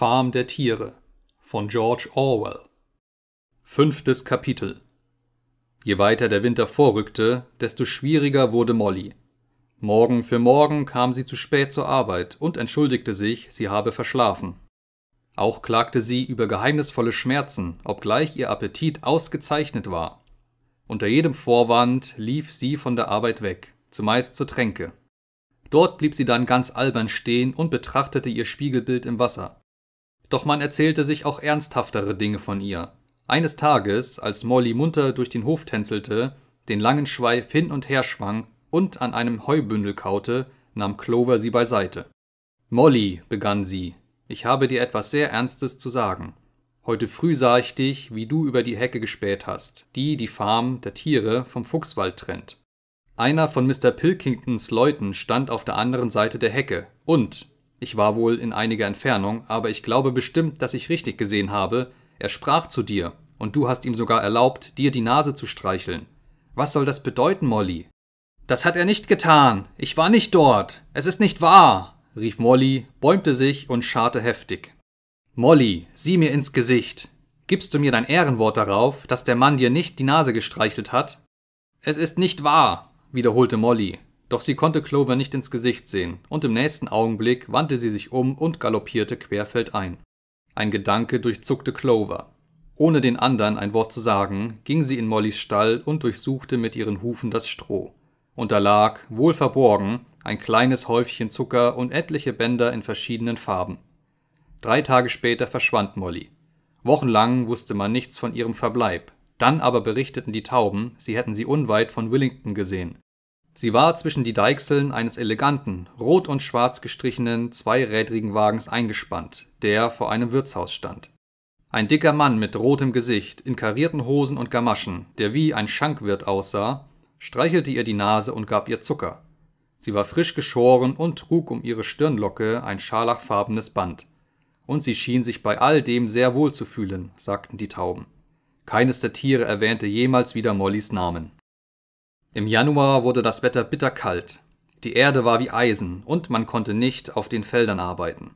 Farm der Tiere von George Orwell. 5. Kapitel. Je weiter der Winter vorrückte, desto schwieriger wurde Molly. Morgen für morgen kam sie zu spät zur Arbeit und entschuldigte sich, sie habe verschlafen. Auch klagte sie über geheimnisvolle Schmerzen, obgleich ihr Appetit ausgezeichnet war. Unter jedem Vorwand lief sie von der Arbeit weg, zumeist zur Tränke. Dort blieb sie dann ganz albern stehen und betrachtete ihr Spiegelbild im Wasser. Doch man erzählte sich auch ernsthaftere Dinge von ihr. Eines Tages, als Molly munter durch den Hof tänzelte, den langen Schweif hin und her schwang und an einem Heubündel kaute, nahm Clover sie beiseite. »Molly«, begann sie, »ich habe dir etwas sehr Ernstes zu sagen. Heute früh sah ich dich, wie du über die Hecke gespäht hast, die Farm der Tiere vom Fuchswald trennt. Einer von Mr. Pilkingtons Leuten stand auf der anderen Seite der Hecke und, ich war wohl in einiger Entfernung, aber ich glaube bestimmt, dass ich richtig gesehen habe, er sprach zu dir und du hast ihm sogar erlaubt, dir die Nase zu streicheln. Was soll das bedeuten, Molly?« »Das hat er nicht getan! Ich war nicht dort! Es ist nicht wahr!« rief Molly, bäumte sich und scharrte heftig. »Molly, sieh mir ins Gesicht! Gibst du mir dein Ehrenwort darauf, dass der Mann dir nicht die Nase gestreichelt hat?« »Es ist nicht wahr«, wiederholte Molly, doch sie konnte Clover nicht ins Gesicht sehen und im nächsten Augenblick wandte sie sich um und galoppierte querfeldein. Ein Gedanke durchzuckte Clover. Ohne den anderen ein Wort zu sagen, ging sie in Mollys Stall und durchsuchte mit ihren Hufen das Stroh. Und da lag, wohl verborgen, ein kleines Häufchen Zucker und etliche Bänder in verschiedenen Farben. 3 Tage später verschwand Molly. Wochenlang wusste man nichts von ihrem Verbleib. Dann aber berichteten die Tauben, sie hätten sie unweit von Willington gesehen. Sie war zwischen die Deichseln eines eleganten, rot und schwarz gestrichenen, 2-rädrigen Wagens eingespannt, der vor einem Wirtshaus stand. Ein dicker Mann mit rotem Gesicht, in karierten Hosen und Gamaschen, der wie ein Schankwirt aussah, streichelte ihr die Nase und gab ihr Zucker. Sie war frisch geschoren und trug um ihre Stirnlocke ein scharlachfarbenes Band. Und sie schien sich bei all dem sehr wohl zu fühlen, sagten die Tauben. Keines der Tiere erwähnte jemals wieder Mollys Namen. Im Januar wurde das Wetter bitterkalt. Die Erde war wie Eisen und man konnte nicht auf den Feldern arbeiten.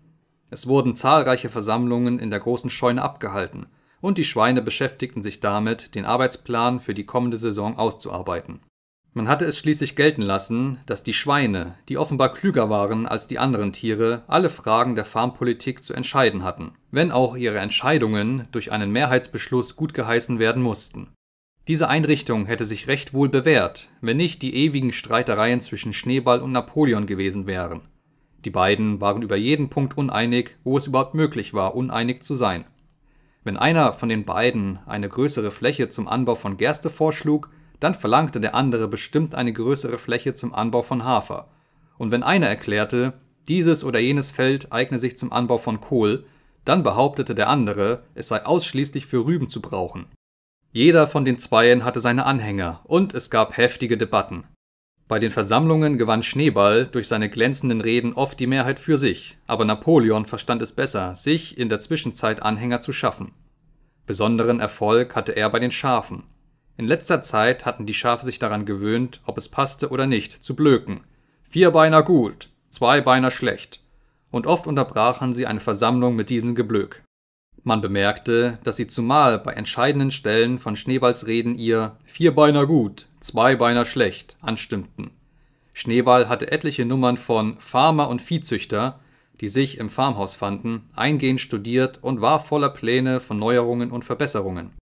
Es wurden zahlreiche Versammlungen in der großen Scheune abgehalten und die Schweine beschäftigten sich damit, den Arbeitsplan für die kommende Saison auszuarbeiten. Man hatte es schließlich gelten lassen, dass die Schweine, die offenbar klüger waren als die anderen Tiere, alle Fragen der Farmpolitik zu entscheiden hatten, wenn auch ihre Entscheidungen durch einen Mehrheitsbeschluss gutgeheißen werden mussten. Diese Einrichtung hätte sich recht wohl bewährt, wenn nicht die ewigen Streitereien zwischen Schneeball und Napoleon gewesen wären. Die beiden waren über jeden Punkt uneinig, wo es überhaupt möglich war, uneinig zu sein. Wenn einer von den beiden eine größere Fläche zum Anbau von Gerste vorschlug, dann verlangte der andere bestimmt eine größere Fläche zum Anbau von Hafer. Und wenn einer erklärte, dieses oder jenes Feld eigne sich zum Anbau von Kohl, dann behauptete der andere, es sei ausschließlich für Rüben zu brauchen. Jeder von den Zweien hatte seine Anhänger und es gab heftige Debatten. Bei den Versammlungen gewann Schneeball durch seine glänzenden Reden oft die Mehrheit für sich, aber Napoleon verstand es besser, sich in der Zwischenzeit Anhänger zu schaffen. Besonderen Erfolg hatte er bei den Schafen. In letzter Zeit hatten die Schafe sich daran gewöhnt, ob es passte oder nicht, zu blöken. 4 Beiner gut, 2 Beiner schlecht. Und oft unterbrachen sie eine Versammlung mit diesem Geblök. Man bemerkte, dass sie zumal bei entscheidenden Stellen von Schneeballs Reden ihr 4 Beiner gut, 2 Beiner schlecht anstimmten. Schneeball hatte etliche Nummern von Farmer und Viehzüchter, die sich im Farmhaus fanden, eingehend studiert und war voller Pläne von Neuerungen und Verbesserungen.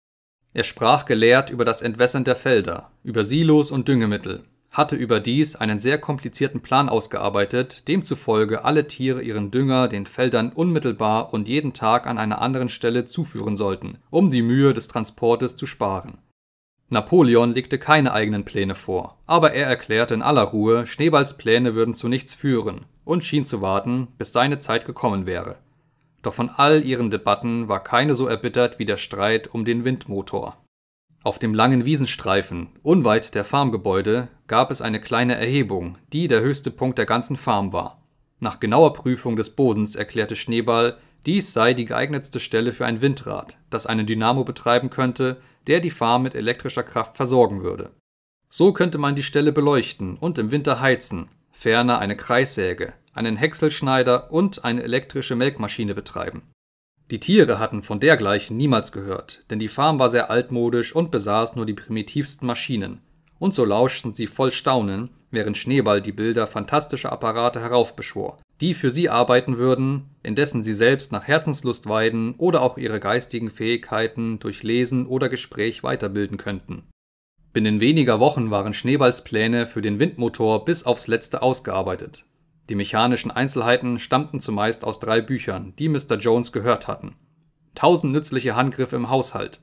Er sprach gelehrt über das Entwässern der Felder, über Silos und Düngemittel, hatte überdies einen sehr komplizierten Plan ausgearbeitet, demzufolge alle Tiere ihren Dünger den Feldern unmittelbar und jeden Tag an einer anderen Stelle zuführen sollten, um die Mühe des Transportes zu sparen. Napoleon legte keine eigenen Pläne vor, aber er erklärte in aller Ruhe, Schneeballs Pläne würden zu nichts führen und schien zu warten, bis seine Zeit gekommen wäre. Doch von all ihren Debatten war keine so erbittert wie der Streit um den Windmotor. Auf dem langen Wiesenstreifen, unweit der Farmgebäude, gab es eine kleine Erhebung, die der höchste Punkt der ganzen Farm war. Nach genauer Prüfung des Bodens erklärte Schneeball, dies sei die geeignetste Stelle für ein Windrad, das einen Dynamo betreiben könnte, der die Farm mit elektrischer Kraft versorgen würde. So könnte man die Stelle beleuchten und im Winter heizen, ferner eine Kreissäge, einen Häckselschneider und eine elektrische Melkmaschine betreiben. Die Tiere hatten von dergleichen niemals gehört, denn die Farm war sehr altmodisch und besaß nur die primitivsten Maschinen. Und so lauschten sie voll Staunen, während Schneeball die Bilder fantastischer Apparate heraufbeschwor, die für sie arbeiten würden, indessen sie selbst nach Herzenslust weiden oder auch ihre geistigen Fähigkeiten durch Lesen oder Gespräch weiterbilden könnten. Binnen weniger Wochen waren Schneeballs Pläne für den Windmotor bis aufs Letzte ausgearbeitet. Die mechanischen Einzelheiten stammten zumeist aus 3 Büchern, die Mr. Jones gehört hatten. 1000 nützliche Handgriffe im Haushalt,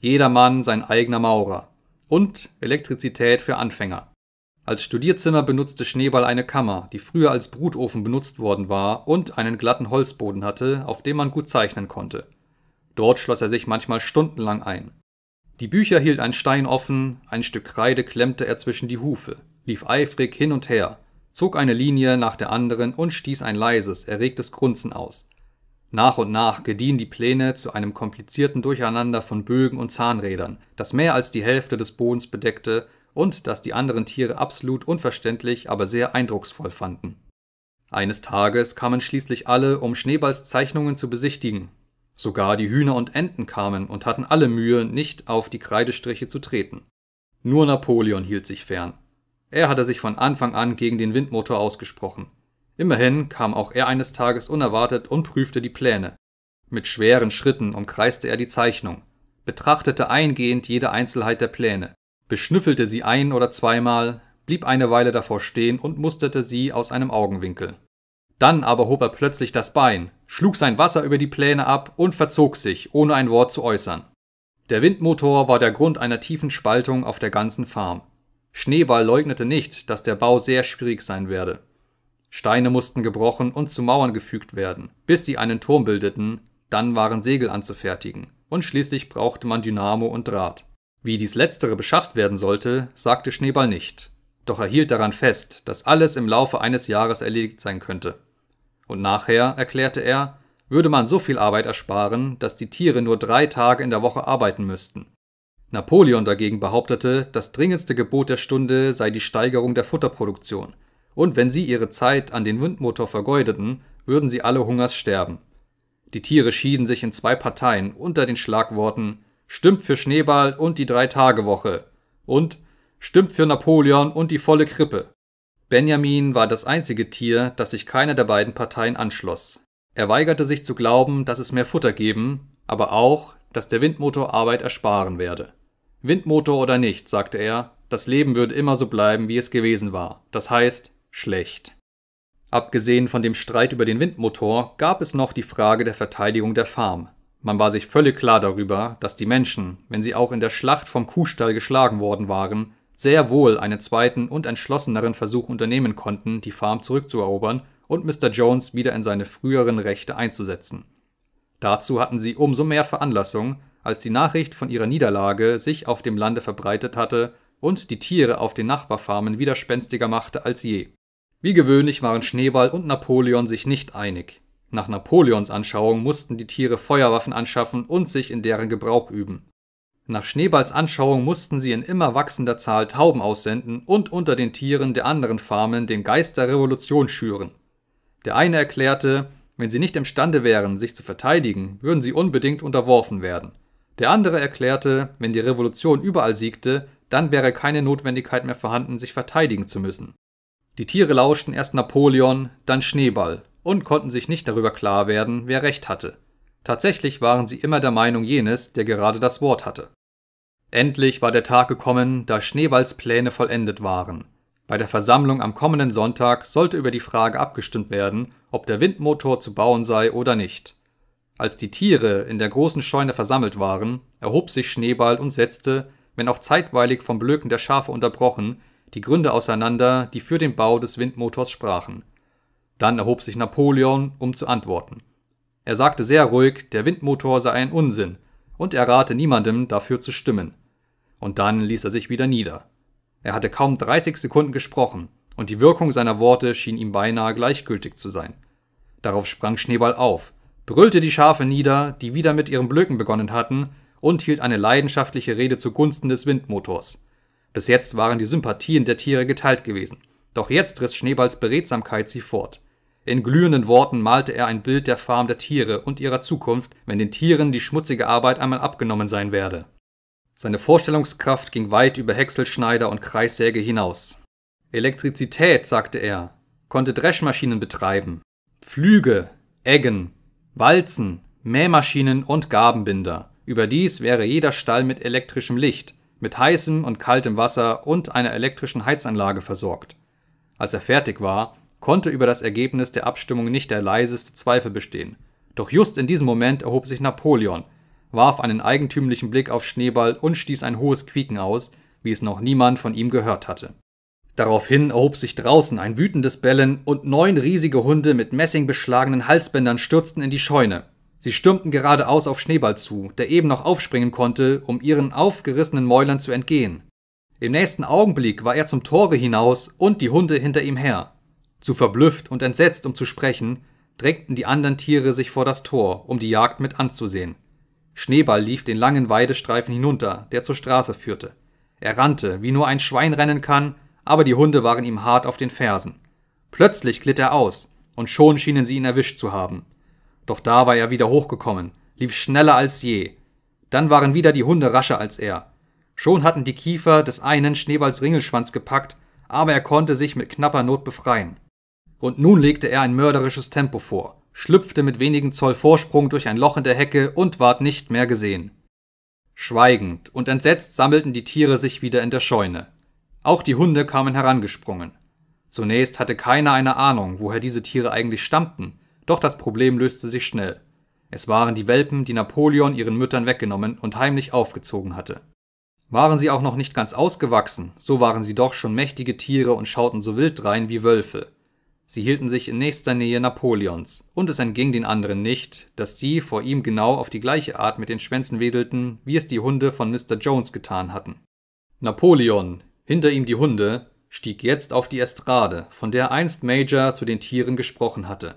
jedermann sein eigener Maurer und Elektrizität für Anfänger. Als Studierzimmer benutzte Schneeball eine Kammer, die früher als Brutofen benutzt worden war und einen glatten Holzboden hatte, auf dem man gut zeichnen konnte. Dort schloss er sich manchmal stundenlang ein. Die Bücher hielt ein Stein offen, ein Stück Kreide klemmte er zwischen die Hufe, lief eifrig hin und her, zog eine Linie nach der anderen und stieß ein leises, erregtes Grunzen aus. Nach und nach gediehen die Pläne zu einem komplizierten Durcheinander von Bögen und Zahnrädern, das mehr als die Hälfte des Bodens bedeckte und das die anderen Tiere absolut unverständlich, aber sehr eindrucksvoll fanden. Eines Tages kamen schließlich alle, um Schneeballs Zeichnungen zu besichtigen. Sogar die Hühner und Enten kamen und hatten alle Mühe, nicht auf die Kreidestriche zu treten. Nur Napoleon hielt sich fern. Er hatte sich von Anfang an gegen den Windmotor ausgesprochen. Immerhin kam auch er eines Tages unerwartet und prüfte die Pläne. Mit schweren Schritten umkreiste er die Zeichnung, betrachtete eingehend jede Einzelheit der Pläne, beschnüffelte sie ein- oder zweimal, blieb eine Weile davor stehen und musterte sie aus einem Augenwinkel. Dann aber hob er plötzlich das Bein, schlug sein Wasser über die Pläne ab und verzog sich, ohne ein Wort zu äußern. Der Windmotor war der Grund einer tiefen Spaltung auf der ganzen Farm. Schneeball leugnete nicht, dass der Bau sehr schwierig sein werde. Steine mussten gebrochen und zu Mauern gefügt werden, bis sie einen Turm bildeten, dann waren Segel anzufertigen und schließlich brauchte man Dynamo und Draht. Wie dies letztere beschafft werden sollte, sagte Schneeball nicht, doch er hielt daran fest, dass alles im Laufe eines Jahres erledigt sein könnte. Und nachher, erklärte er, würde man so viel Arbeit ersparen, dass die Tiere nur 3 Tage in der Woche arbeiten müssten. Napoleon dagegen behauptete, das dringendste Gebot der Stunde sei die Steigerung der Futterproduktion, und wenn sie ihre Zeit an den Windmotor vergeudeten, würden sie alle hungers sterben. Die Tiere schieden sich in 2 Parteien unter den Schlagworten »Stimmt für Schneeball und die 3-Tage-Woche« und »Stimmt für Napoleon und die volle Krippe«. Benjamin war das einzige Tier, das sich keiner der beiden Parteien anschloss. Er weigerte sich zu glauben, dass es mehr Futter geben, aber auch, dass der Windmotor Arbeit ersparen werde. »Windmotor oder nicht«, sagte er, »das Leben würde immer so bleiben, wie es gewesen war. Das heißt, schlecht.« Abgesehen von dem Streit über den Windmotor gab es noch die Frage der Verteidigung der Farm. Man war sich völlig klar darüber, dass die Menschen, wenn sie auch in der Schlacht vom Kuhstall geschlagen worden waren, sehr wohl einen zweiten und entschlosseneren Versuch unternehmen konnten, die Farm zurückzuerobern und Mr. Jones wieder in seine früheren Rechte einzusetzen. Dazu hatten sie umso mehr Veranlassung, als die Nachricht von ihrer Niederlage sich auf dem Lande verbreitet hatte und die Tiere auf den Nachbarfarmen widerspenstiger machte als je. Wie gewöhnlich waren Schneeball und Napoleon sich nicht einig. Nach Napoleons Anschauung mussten die Tiere Feuerwaffen anschaffen und sich in deren Gebrauch üben. Nach Schneeballs Anschauung mussten sie in immer wachsender Zahl Tauben aussenden und unter den Tieren der anderen Farmen den Geist der Revolution schüren. Der eine erklärte, wenn sie nicht imstande wären, sich zu verteidigen, würden sie unbedingt unterworfen werden. Der andere erklärte, wenn die Revolution überall siegte, dann wäre keine Notwendigkeit mehr vorhanden, sich verteidigen zu müssen. Die Tiere lauschten erst Napoleon, dann Schneeball und konnten sich nicht darüber klar werden, wer recht hatte. Tatsächlich waren sie immer der Meinung jenes, der gerade das Wort hatte. Endlich war der Tag gekommen, da Schneeballs Pläne vollendet waren. Bei der Versammlung am kommenden Sonntag sollte über die Frage abgestimmt werden, ob der Windmotor zu bauen sei oder nicht. Als die Tiere in der großen Scheune versammelt waren, erhob sich Schneeball und setzte, wenn auch zeitweilig vom Blöken der Schafe unterbrochen, die Gründe auseinander, die für den Bau des Windmotors sprachen. Dann erhob sich Napoleon, um zu antworten. Er sagte sehr ruhig, der Windmotor sei ein Unsinn und er rate niemandem, dafür zu stimmen. Und dann ließ er sich wieder nieder. Er hatte kaum 30 Sekunden gesprochen und die Wirkung seiner Worte schien ihm beinahe gleichgültig zu sein. Darauf sprang Schneeball auf, brüllte die Schafe nieder, die wieder mit ihrem Blöken begonnen hatten, und hielt eine leidenschaftliche Rede zugunsten des Windmotors. Bis jetzt waren die Sympathien der Tiere geteilt gewesen, doch jetzt riss Schneeballs Beredsamkeit sie fort. In glühenden Worten malte er ein Bild der Farm der Tiere und ihrer Zukunft, wenn den Tieren die schmutzige Arbeit einmal abgenommen sein werde. Seine Vorstellungskraft ging weit über Häckselschneider und Kreissäge hinaus. Elektrizität, sagte er, konnte Dreschmaschinen betreiben, Pflüge, Eggen, Walzen, Mähmaschinen und Gabenbinder. Überdies wäre jeder Stall mit elektrischem Licht, mit heißem und kaltem Wasser und einer elektrischen Heizanlage versorgt. Als er fertig war, konnte über das Ergebnis der Abstimmung nicht der leiseste Zweifel bestehen. Doch just in diesem Moment erhob sich Napoleon, warf einen eigentümlichen Blick auf Schneeball und stieß ein hohes Quieken aus, wie es noch niemand von ihm gehört hatte. Daraufhin erhob sich draußen ein wütendes Bellen und 9 riesige Hunde mit messingbeschlagenen Halsbändern stürzten in die Scheune. Sie stürmten geradeaus auf Schneeball zu, der eben noch aufspringen konnte, um ihren aufgerissenen Mäulern zu entgehen. Im nächsten Augenblick war er zum Tore hinaus und die Hunde hinter ihm her. Zu verblüfft und entsetzt, um zu sprechen, drängten die anderen Tiere sich vor das Tor, um die Jagd mit anzusehen. Schneeball lief den langen Weidestreifen hinunter, der zur Straße führte. Er rannte, wie nur ein Schwein rennen kann, aber die Hunde waren ihm hart auf den Fersen. Plötzlich glitt er aus, und schon schienen sie ihn erwischt zu haben. Doch da war er wieder hochgekommen, lief schneller als je. Dann waren wieder die Hunde rascher als er. Schon hatten die Kiefer des einen Schneeballs Ringelschwanz gepackt, aber er konnte sich mit knapper Not befreien. Und nun legte er ein mörderisches Tempo vor, schlüpfte mit wenigen Zoll Vorsprung durch ein Loch in der Hecke und ward nicht mehr gesehen. Schweigend und entsetzt sammelten die Tiere sich wieder in der Scheune. Auch die Hunde kamen herangesprungen. Zunächst hatte keiner eine Ahnung, woher diese Tiere eigentlich stammten, doch das Problem löste sich schnell. Es waren die Welpen, die Napoleon ihren Müttern weggenommen und heimlich aufgezogen hatte. Waren sie auch noch nicht ganz ausgewachsen, so waren sie doch schon mächtige Tiere und schauten so wildrein wie Wölfe. Sie hielten sich in nächster Nähe Napoleons, und es entging den anderen nicht, dass sie vor ihm genau auf die gleiche Art mit den Schwänzen wedelten, wie es die Hunde von Mr. Jones getan hatten. Napoleon, hinter ihm die Hunde, stieg jetzt auf die Estrade, von der einst Major zu den Tieren gesprochen hatte.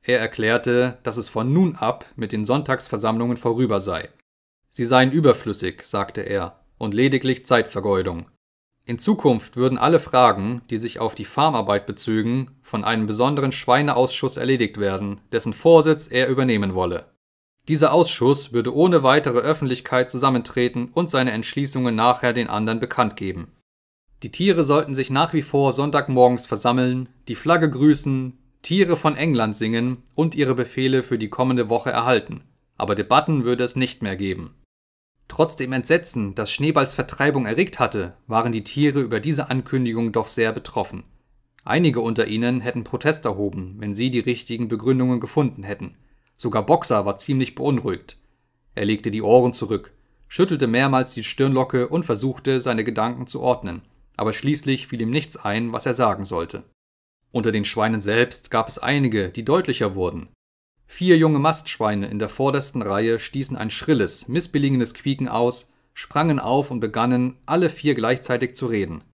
Er erklärte, dass es von nun ab mit den Sonntagsversammlungen vorüber sei. Sie seien überflüssig, sagte er, und lediglich Zeitvergeudung. In Zukunft würden alle Fragen, die sich auf die Farmarbeit bezögen, von einem besonderen Schweineausschuss erledigt werden, dessen Vorsitz er übernehmen wolle. Dieser Ausschuss würde ohne weitere Öffentlichkeit zusammentreten und seine Entschließungen nachher den anderen bekannt geben. Die Tiere sollten sich nach wie vor sonntagmorgens versammeln, die Flagge grüßen, Tiere von England singen und ihre Befehle für die kommende Woche erhalten, aber Debatten würde es nicht mehr geben. Trotz dem Entsetzen, das Schneeballs Vertreibung erregt hatte, waren die Tiere über diese Ankündigung doch sehr betroffen. Einige unter ihnen hätten Protest erhoben, wenn sie die richtigen Begründungen gefunden hätten. Sogar Boxer war ziemlich beunruhigt. Er legte die Ohren zurück, schüttelte mehrmals die Stirnlocke und versuchte, seine Gedanken zu ordnen, aber schließlich fiel ihm nichts ein, was er sagen sollte. Unter den Schweinen selbst gab es einige, die deutlicher wurden. 4 junge Mastschweine in der vordersten Reihe stießen ein schrilles, missbilligendes Quieken aus, sprangen auf und begannen, alle 4 gleichzeitig zu reden.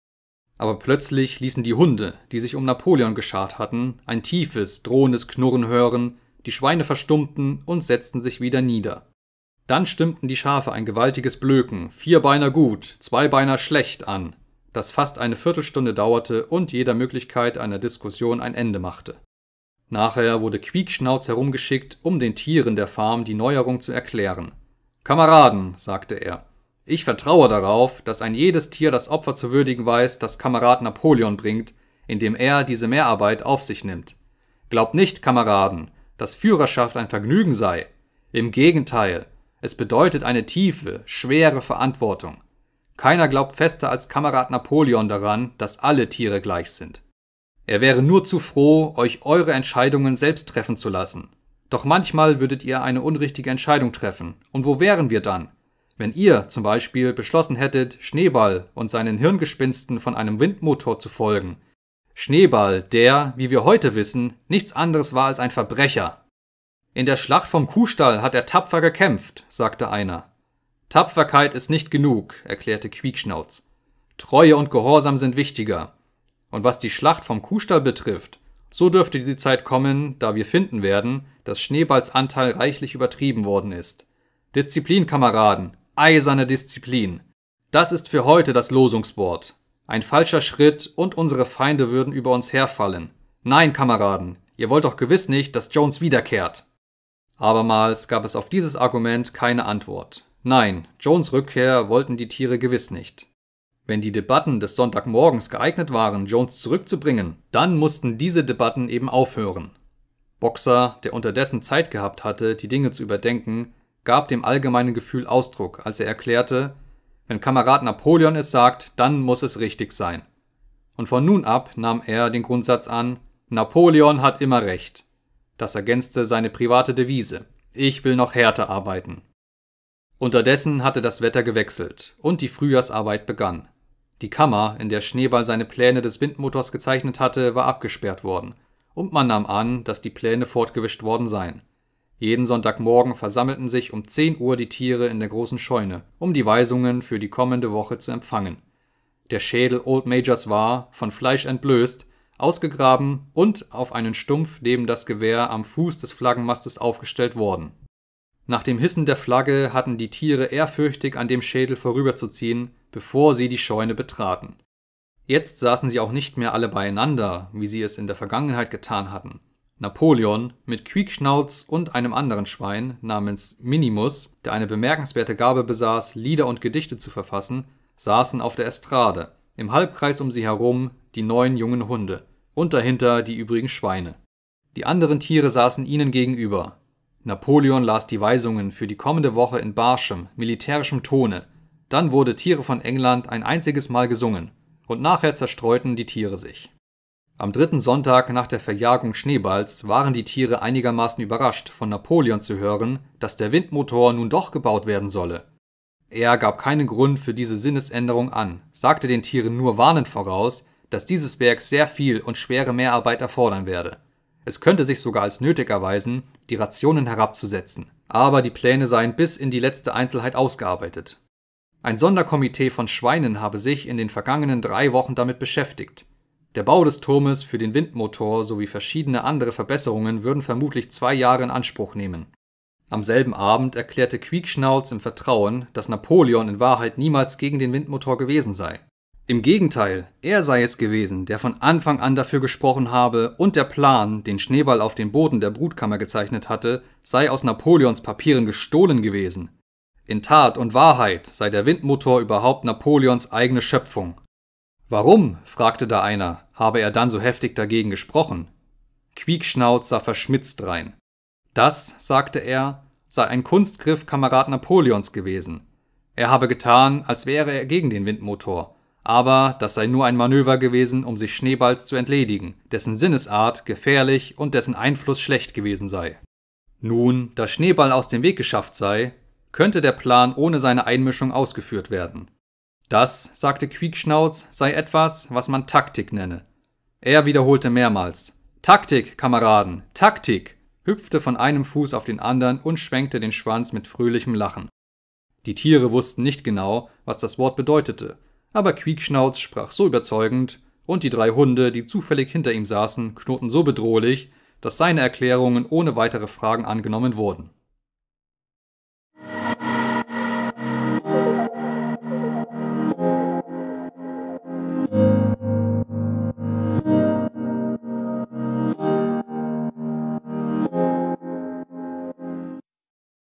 Aber plötzlich ließen die Hunde, die sich um Napoleon geschart hatten, ein tiefes, drohendes Knurren hören, die Schweine verstummten und setzten sich wieder nieder. Dann stimmten die Schafe ein gewaltiges Blöken, 4-Beiner gut, 2-Beiner schlecht an, das fast eine Viertelstunde dauerte und jeder Möglichkeit einer Diskussion ein Ende machte. Nachher wurde Quiekschnauz herumgeschickt, um den Tieren der Farm die Neuerung zu erklären. »Kameraden«, sagte er, »ich vertraue darauf, dass ein jedes Tier das Opfer zu würdigen weiß, das Kamerad Napoleon bringt, indem er diese Mehrarbeit auf sich nimmt. Glaubt nicht, Kameraden, dass Führerschaft ein Vergnügen sei. Im Gegenteil, es bedeutet eine tiefe, schwere Verantwortung. Keiner glaubt fester als Kamerad Napoleon daran, dass alle Tiere gleich sind. Er wäre nur zu froh, euch eure Entscheidungen selbst treffen zu lassen. Doch manchmal würdet ihr eine unrichtige Entscheidung treffen. Und wo wären wir dann? Wenn ihr zum Beispiel beschlossen hättet, Schneeball und seinen Hirngespinsten von einem Windmotor zu folgen. Schneeball, der, wie wir heute wissen, nichts anderes war als ein Verbrecher. In der Schlacht vom Kuhstall hat er tapfer gekämpft, sagte einer. Tapferkeit ist nicht genug, erklärte Quiekschnauz. Treue und Gehorsam sind wichtiger. Und was die Schlacht vom Kuhstall betrifft, so dürfte die Zeit kommen, da wir finden werden, dass Schneeballs Anteil reichlich übertrieben worden ist. Disziplin, Kameraden, eiserne Disziplin. Das ist für heute das Losungswort. Ein falscher Schritt und unsere Feinde würden über uns herfallen. Nein, Kameraden, Ihr wollt doch gewiss nicht, dass Jones wiederkehrt. Abermals gab es auf dieses Argument keine Antwort. Nein, Jones' Rückkehr wollten die Tiere gewiss nicht. Wenn die Debatten des Sonntagmorgens geeignet waren, Jones zurückzubringen, dann mussten diese Debatten eben aufhören. Boxer, der unterdessen Zeit gehabt hatte, die Dinge zu überdenken, gab dem allgemeinen Gefühl Ausdruck, als er erklärte, wenn Kamerad Napoleon es sagt, dann muss es richtig sein. Und von nun ab nahm er den Grundsatz an, Napoleon hat immer recht. Das ergänzte seine private Devise, ich will noch härter arbeiten. Unterdessen hatte das Wetter gewechselt und die Frühjahrsarbeit begann. Die Kammer, in der Schneeball seine Pläne des Windmotors gezeichnet hatte, war abgesperrt worden und man nahm an, dass die Pläne fortgewischt worden seien. Jeden Sonntagmorgen versammelten sich um 10 Uhr die Tiere in der großen Scheune, um die Weisungen für die kommende Woche zu empfangen. Der Schädel Old Majors war, von Fleisch entblößt, ausgegraben und auf einen Stumpf neben das Gewehr am Fuß des Flaggenmastes aufgestellt worden. Nach dem Hissen der Flagge hatten die Tiere ehrfürchtig an dem Schädel vorüberzuziehen, bevor sie die Scheune betraten. Jetzt saßen sie auch nicht mehr alle beieinander, wie sie es in der Vergangenheit getan hatten. Napoleon mit Quiekschnauz und einem anderen Schwein namens Minimus, der eine bemerkenswerte Gabe besaß, Lieder und Gedichte zu verfassen, saßen auf der Estrade, im Halbkreis um sie herum die 9 jungen Hunde und dahinter die übrigen Schweine. Die anderen Tiere saßen ihnen gegenüber. Napoleon las die Weisungen für die kommende Woche in barschem, militärischem Tone. Dann wurde Tiere von England ein einziges Mal gesungen und nachher zerstreuten die Tiere sich. Am dritten Sonntag nach der Verjagung Schneeballs waren die Tiere einigermaßen überrascht, von Napoleon zu hören, dass der Windmotor nun doch gebaut werden solle. Er gab keinen Grund für diese Sinnesänderung an, sagte den Tieren nur warnend voraus, dass dieses Werk sehr viel und schwere Mehrarbeit erfordern werde. Es könnte sich sogar als nötig erweisen, die Rationen herabzusetzen, aber die Pläne seien bis in die letzte Einzelheit ausgearbeitet. Ein Sonderkomitee von Schweinen habe sich in den vergangenen 3 Wochen damit beschäftigt. Der Bau des Turmes für den Windmotor sowie verschiedene andere Verbesserungen würden vermutlich 2 Jahre in Anspruch nehmen. Am selben Abend erklärte Quiekschnauz im Vertrauen, dass Napoleon in Wahrheit niemals gegen den Windmotor gewesen sei. Im Gegenteil, er sei es gewesen, der von Anfang an dafür gesprochen habe und der Plan, den Schneeball auf den Boden der Brutkammer gezeichnet hatte, sei aus Napoleons Papieren gestohlen gewesen. In Tat und Wahrheit sei der Windmotor überhaupt Napoleons eigene Schöpfung. Warum, fragte da einer, habe er dann so heftig dagegen gesprochen? Quiekschnauz sah verschmitzt rein. Das, sagte er, sei ein Kunstgriff Kamerad Napoleons gewesen. Er habe getan, als wäre er gegen den Windmotor. Aber das sei nur ein Manöver gewesen, um sich Schneeballs zu entledigen, dessen Sinnesart gefährlich und dessen Einfluss schlecht gewesen sei. Nun, da Schneeball aus dem Weg geschafft sei, könnte der Plan ohne seine Einmischung ausgeführt werden. Das, sagte Quiekschnauz, sei etwas, was man Taktik nenne. Er wiederholte mehrmals, Taktik, Kameraden, Taktik, hüpfte von einem Fuß auf den anderen und schwenkte den Schwanz mit fröhlichem Lachen. Die Tiere wussten nicht genau, was das Wort bedeutete, aber Quiekschnauz sprach so überzeugend und die 3 Hunde, die zufällig hinter ihm saßen, knurrten so bedrohlich, dass seine Erklärungen ohne weitere Fragen angenommen wurden.